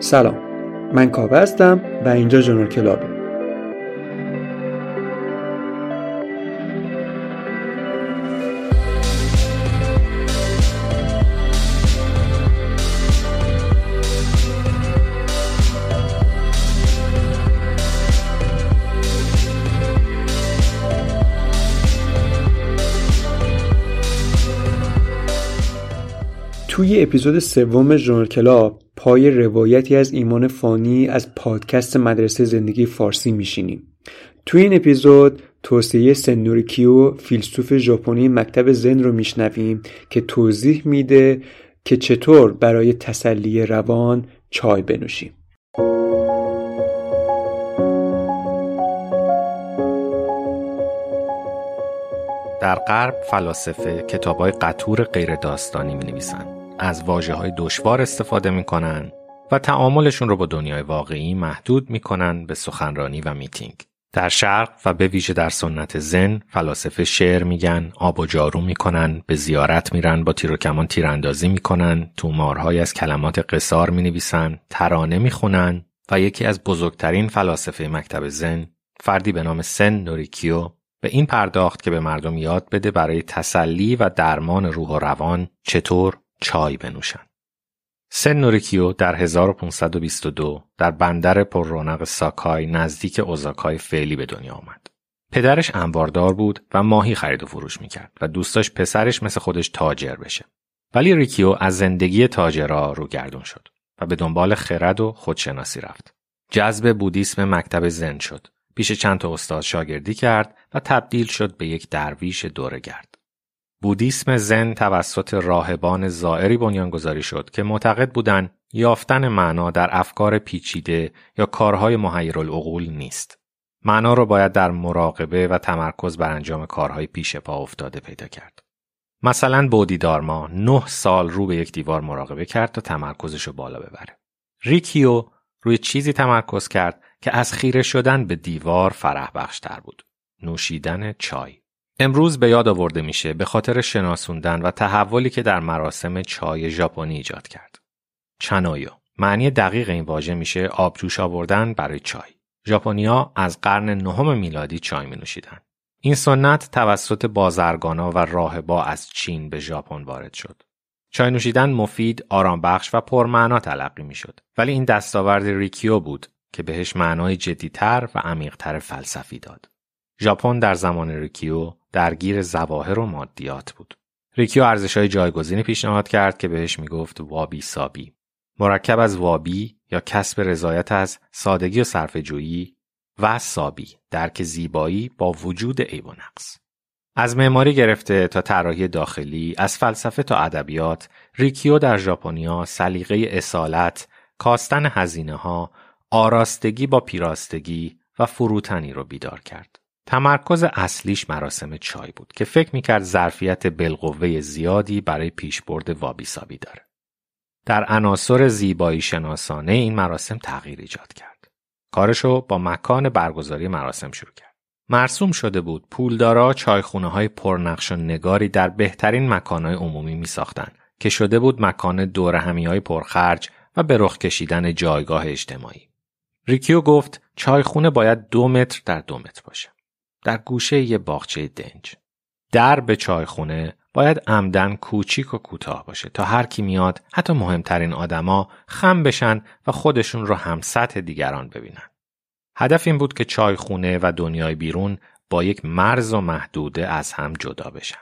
سلام، من کاوه هستم و اینجا ژورنال کلابه. توی اپیزود سوم ژورنال کلاب پای روایتی از ایمان فانی از پادکست مدرسه زندگی فارسی میشینیم. توی این اپیزود توصیه سن نوریکیو فیلسوف ژاپنی مکتب زن رو میشنویم که توضیح میده که چطور برای تسلی روان چای بنوشیم. در غرب فلاسفه کتاب‌های قطور غیر داستانی می‌نویسند، از واژه‌های دشوار استفاده می‌کنند و تعاملشون رو با دنیای واقعی محدود می‌کنند به سخنرانی و میتینگ. در شرق و به ویژه در سنت زن فلاسفه شعر میگن، آب و جارو می‌کنن، به زیارت میرن، با تیر و کمان تیراندازی می‌کنن، تومارهای از کلمات قصار می‌نویسن، ترانه می‌خونن و یکی از بزرگترین فلاسفه مکتب زن، فردی به نام سن نوریکیو، به این پرداخت که به مردم یاد بده برای تسلی و درمان روح و روان چطور چای بنوشن. سن نوریکیو در 1522 در بندر پررونق ساکای نزدیک اوزاکای فعلی به دنیا آمد. پدرش انباردار بود و ماهی خرید و فروش میکرد و دوست داشت پسرش مثل خودش تاجر بشه. ولی ریکیو از زندگی تاجرها روگردون شد و به دنبال خرد و خودشناسی رفت. جذب بودیسم مکتب زن شد. پیش چند تا استاد شاگردی کرد و تبدیل شد به یک درویش دوره‌گرد. بودیسم زن توسط راهبان زائری بنیانگذاری شد که معتقد بودند یافتن معنا در افکار پیچیده یا کارهای محیرالعقول نیست. معنا را باید در مراقبه و تمرکز بر انجام کارهای پیش پا افتاده پیدا کرد. مثلا بودیدارما 9 سال رو به یک دیوار مراقبه کرد تا تمرکزش رو بالا ببره. ریکیو روی چیزی تمرکز کرد که از خیره شدن به دیوار فرح بخشتر بود، نوشیدن چای. امروز به یاد آورده میشه به خاطر شناسوندن و تحولی که در مراسم چای ژاپنی ایجاد کرد. چانویو، معنی دقیق این واژه میشه آبجوش آوردن برای چای. ژاپنی‌ها از قرن 9 میلادی چای می‌نوشیدن. این سنت توسط بازرگانا و راهبا از چین به ژاپن وارد شد. چای نوشیدن مفید، آرامبخش و پرمعنا تلقی می‌شد، ولی این دستاورد ریکیو بود که بهش معنای جدی‌تر و عمیق‌تر فلسفی داد. ژاپن در زمان ریکیو درگیر ظواهر و مادیات بود. ریکیو ارزش‌های جایگزینی پیشنهاد کرد که بهش میگفت وابی سابی، مرکب از وابی یا کسب رضایت از سادگی و صرفه‌جویی و سابی، درک زیبایی با وجود عیب و نقص. از معماری گرفته تا طراحی داخلی، از فلسفه تا ادبیات، ریکیو در ژاپنیا سلیقه اصالت، کاستن هزینه‌ها، آراستگی با پیراستگی و فروتنی رو بیدار کرد. تمرکز اصلیش مراسم چای بود که فکر میکرد ظرفیت بالقوه زیادی برای پیشبرد وابی سابی داره. در عناصر زیبایی شناسانه این مراسم تغییر ایجاد کرد. کارشو با مکان برگزاری مراسم شروع کرد. مرسوم شده بود پولدارا چایخونه‌های پرنقش و نگاری در بهترین مکان‌های عمومی می‌ساختن که شده بود مکان دورهمی‌های پرخرج و به رخ کشیدن جایگاه اجتماعی. ریکیو گفت چایخونه باید 2 متر در 2 متر باشه، در گوشه یه باغچه دنج. در به چایخونه باید عمدن کوچیک و کوتاه باشه تا هر کی میاد، حتی مهمترین آدما، خم بشن و خودشون رو هم سطح دیگران ببینن. هدف این بود که چایخونه و دنیای بیرون با یک مرز و محدوده از هم جدا بشن.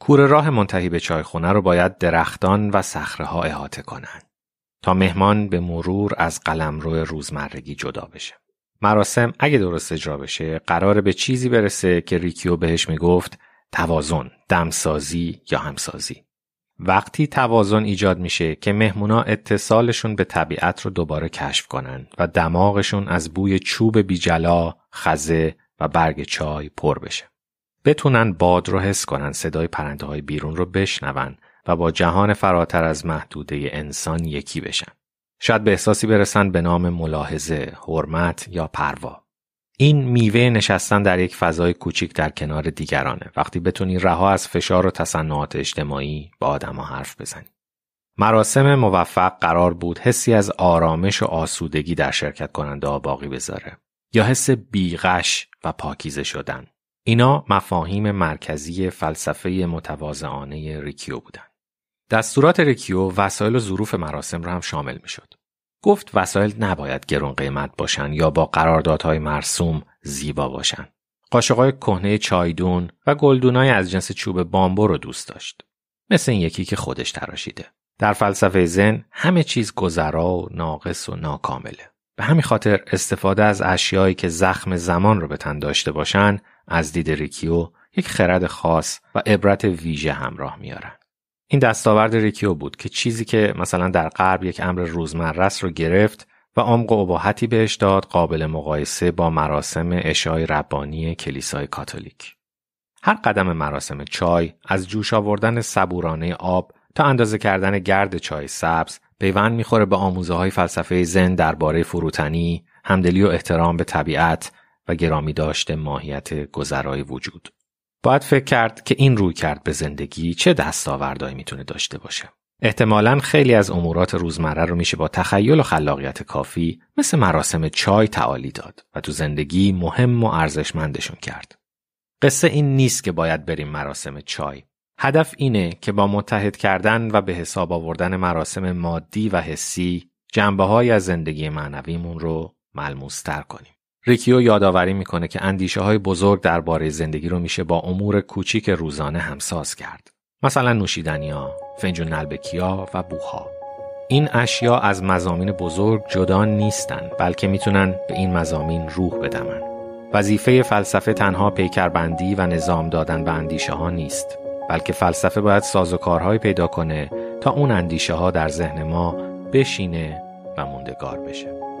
کوره راه منتهی به چایخونه رو باید درختان و صخره‌ها احاطه کنن تا مهمان به مرور از قلمرو روزمرگی جدا بشه. مراسم اگه درست اجرا بشه قراره به چیزی برسه که ریکیو بهش میگفت توازن، دمسازی یا همسازی. وقتی توازن ایجاد میشه که مهمونا اتصالشون به طبیعت رو دوباره کشف کنن و دماغشون از بوی چوب بیجلا، خزه و برگ چای پر بشه. بتونن باد رو حس کنن، صدای پرنده های بیرون رو بشنون و با جهان فراتر از محدوده انسان یکی بشن. شاید به احساسی برسن به نام ملاحظه، حرمت یا پروا. این میوه نشستن در یک فضای کوچیک در کنار دیگرانه، وقتی بتونی رها از فشار و تصنعات اجتماعی با آدم‌ها حرف بزنی. مراسم موفق قرار بود حسی از آرامش و آسودگی در شرکت کننده ها باقی بذاره یا حس بیغش و پاکیزه شدن. اینا مفاهیم مرکزی فلسفه متواضعانه ریکیو بودن. دستورات ریکیو وسایل و ظروف مراسم را هم شامل می شد. گفت وسایل نباید گران قیمت باشن یا با قراردادهای مرسوم زیبا باشن. قاشقای کهنه چایدون و گلدونای از جنس چوب بامبو رو دوست داشت. مثل این یکی که خودش تراشیده. در فلسفه زن همه چیز گذرا و ناقص و ناکامله. به همین خاطر استفاده از اشیایی که زخم زمان رو به تن داشته باشن از دید ریکیو یک خرد خاص و عبرت ویژه همراه میارن. این دستاورد ریکیو بود که چیزی که مثلا در غرب یک امر روزمره رو گرفت و عمق و اباحتی بهش داد قابل مقایسه با مراسم عشای ربانی کلیسای کاتولیک. هر قدم مراسم چای از جوش آوردن صبورانه آب تا اندازه کردن گرد چای سبز پیوند میخوره به آموزه‌های فلسفه زن درباره فروتنی، همدلی و احترام به طبیعت و گرامی داشتن ماهیت گذرای وجود. باید فکر کرد که این رویکرد به زندگی چه دستاوردهایی میتونه داشته باشه. احتمالاً خیلی از امورات روزمره رو میشه با تخیل و خلاقیت کافی مثل مراسم چای تعالی داد و تو زندگی مهم و ارزشمندشون کرد. قصه این نیست که باید بریم مراسم چای. هدف اینه که با متحد کردن و به حساب آوردن مراسم مادی و حسی جنبه‌های از زندگی معنویمون رو ملموس‌تر کنیم. ریکیو یادآوری میکنه که اندیشه‌های بزرگ درباره زندگی رو میشه با امور کوچیک روزانه همساز کرد. مثلا نوشیدنی‌ها، فنجون نلبکی‌ها و بوها. این اشیا از مضامین بزرگ جدا نیستن، بلکه میتونن به این مضامین روح بدمن. وظیفه فلسفه تنها پیکربندی و نظام دادن به اندیشه‌ها نیست، بلکه فلسفه باید سازوکارهایی پیدا کنه تا اون اندیشه‌ها در ذهن ما بشینه و موندگار بشه.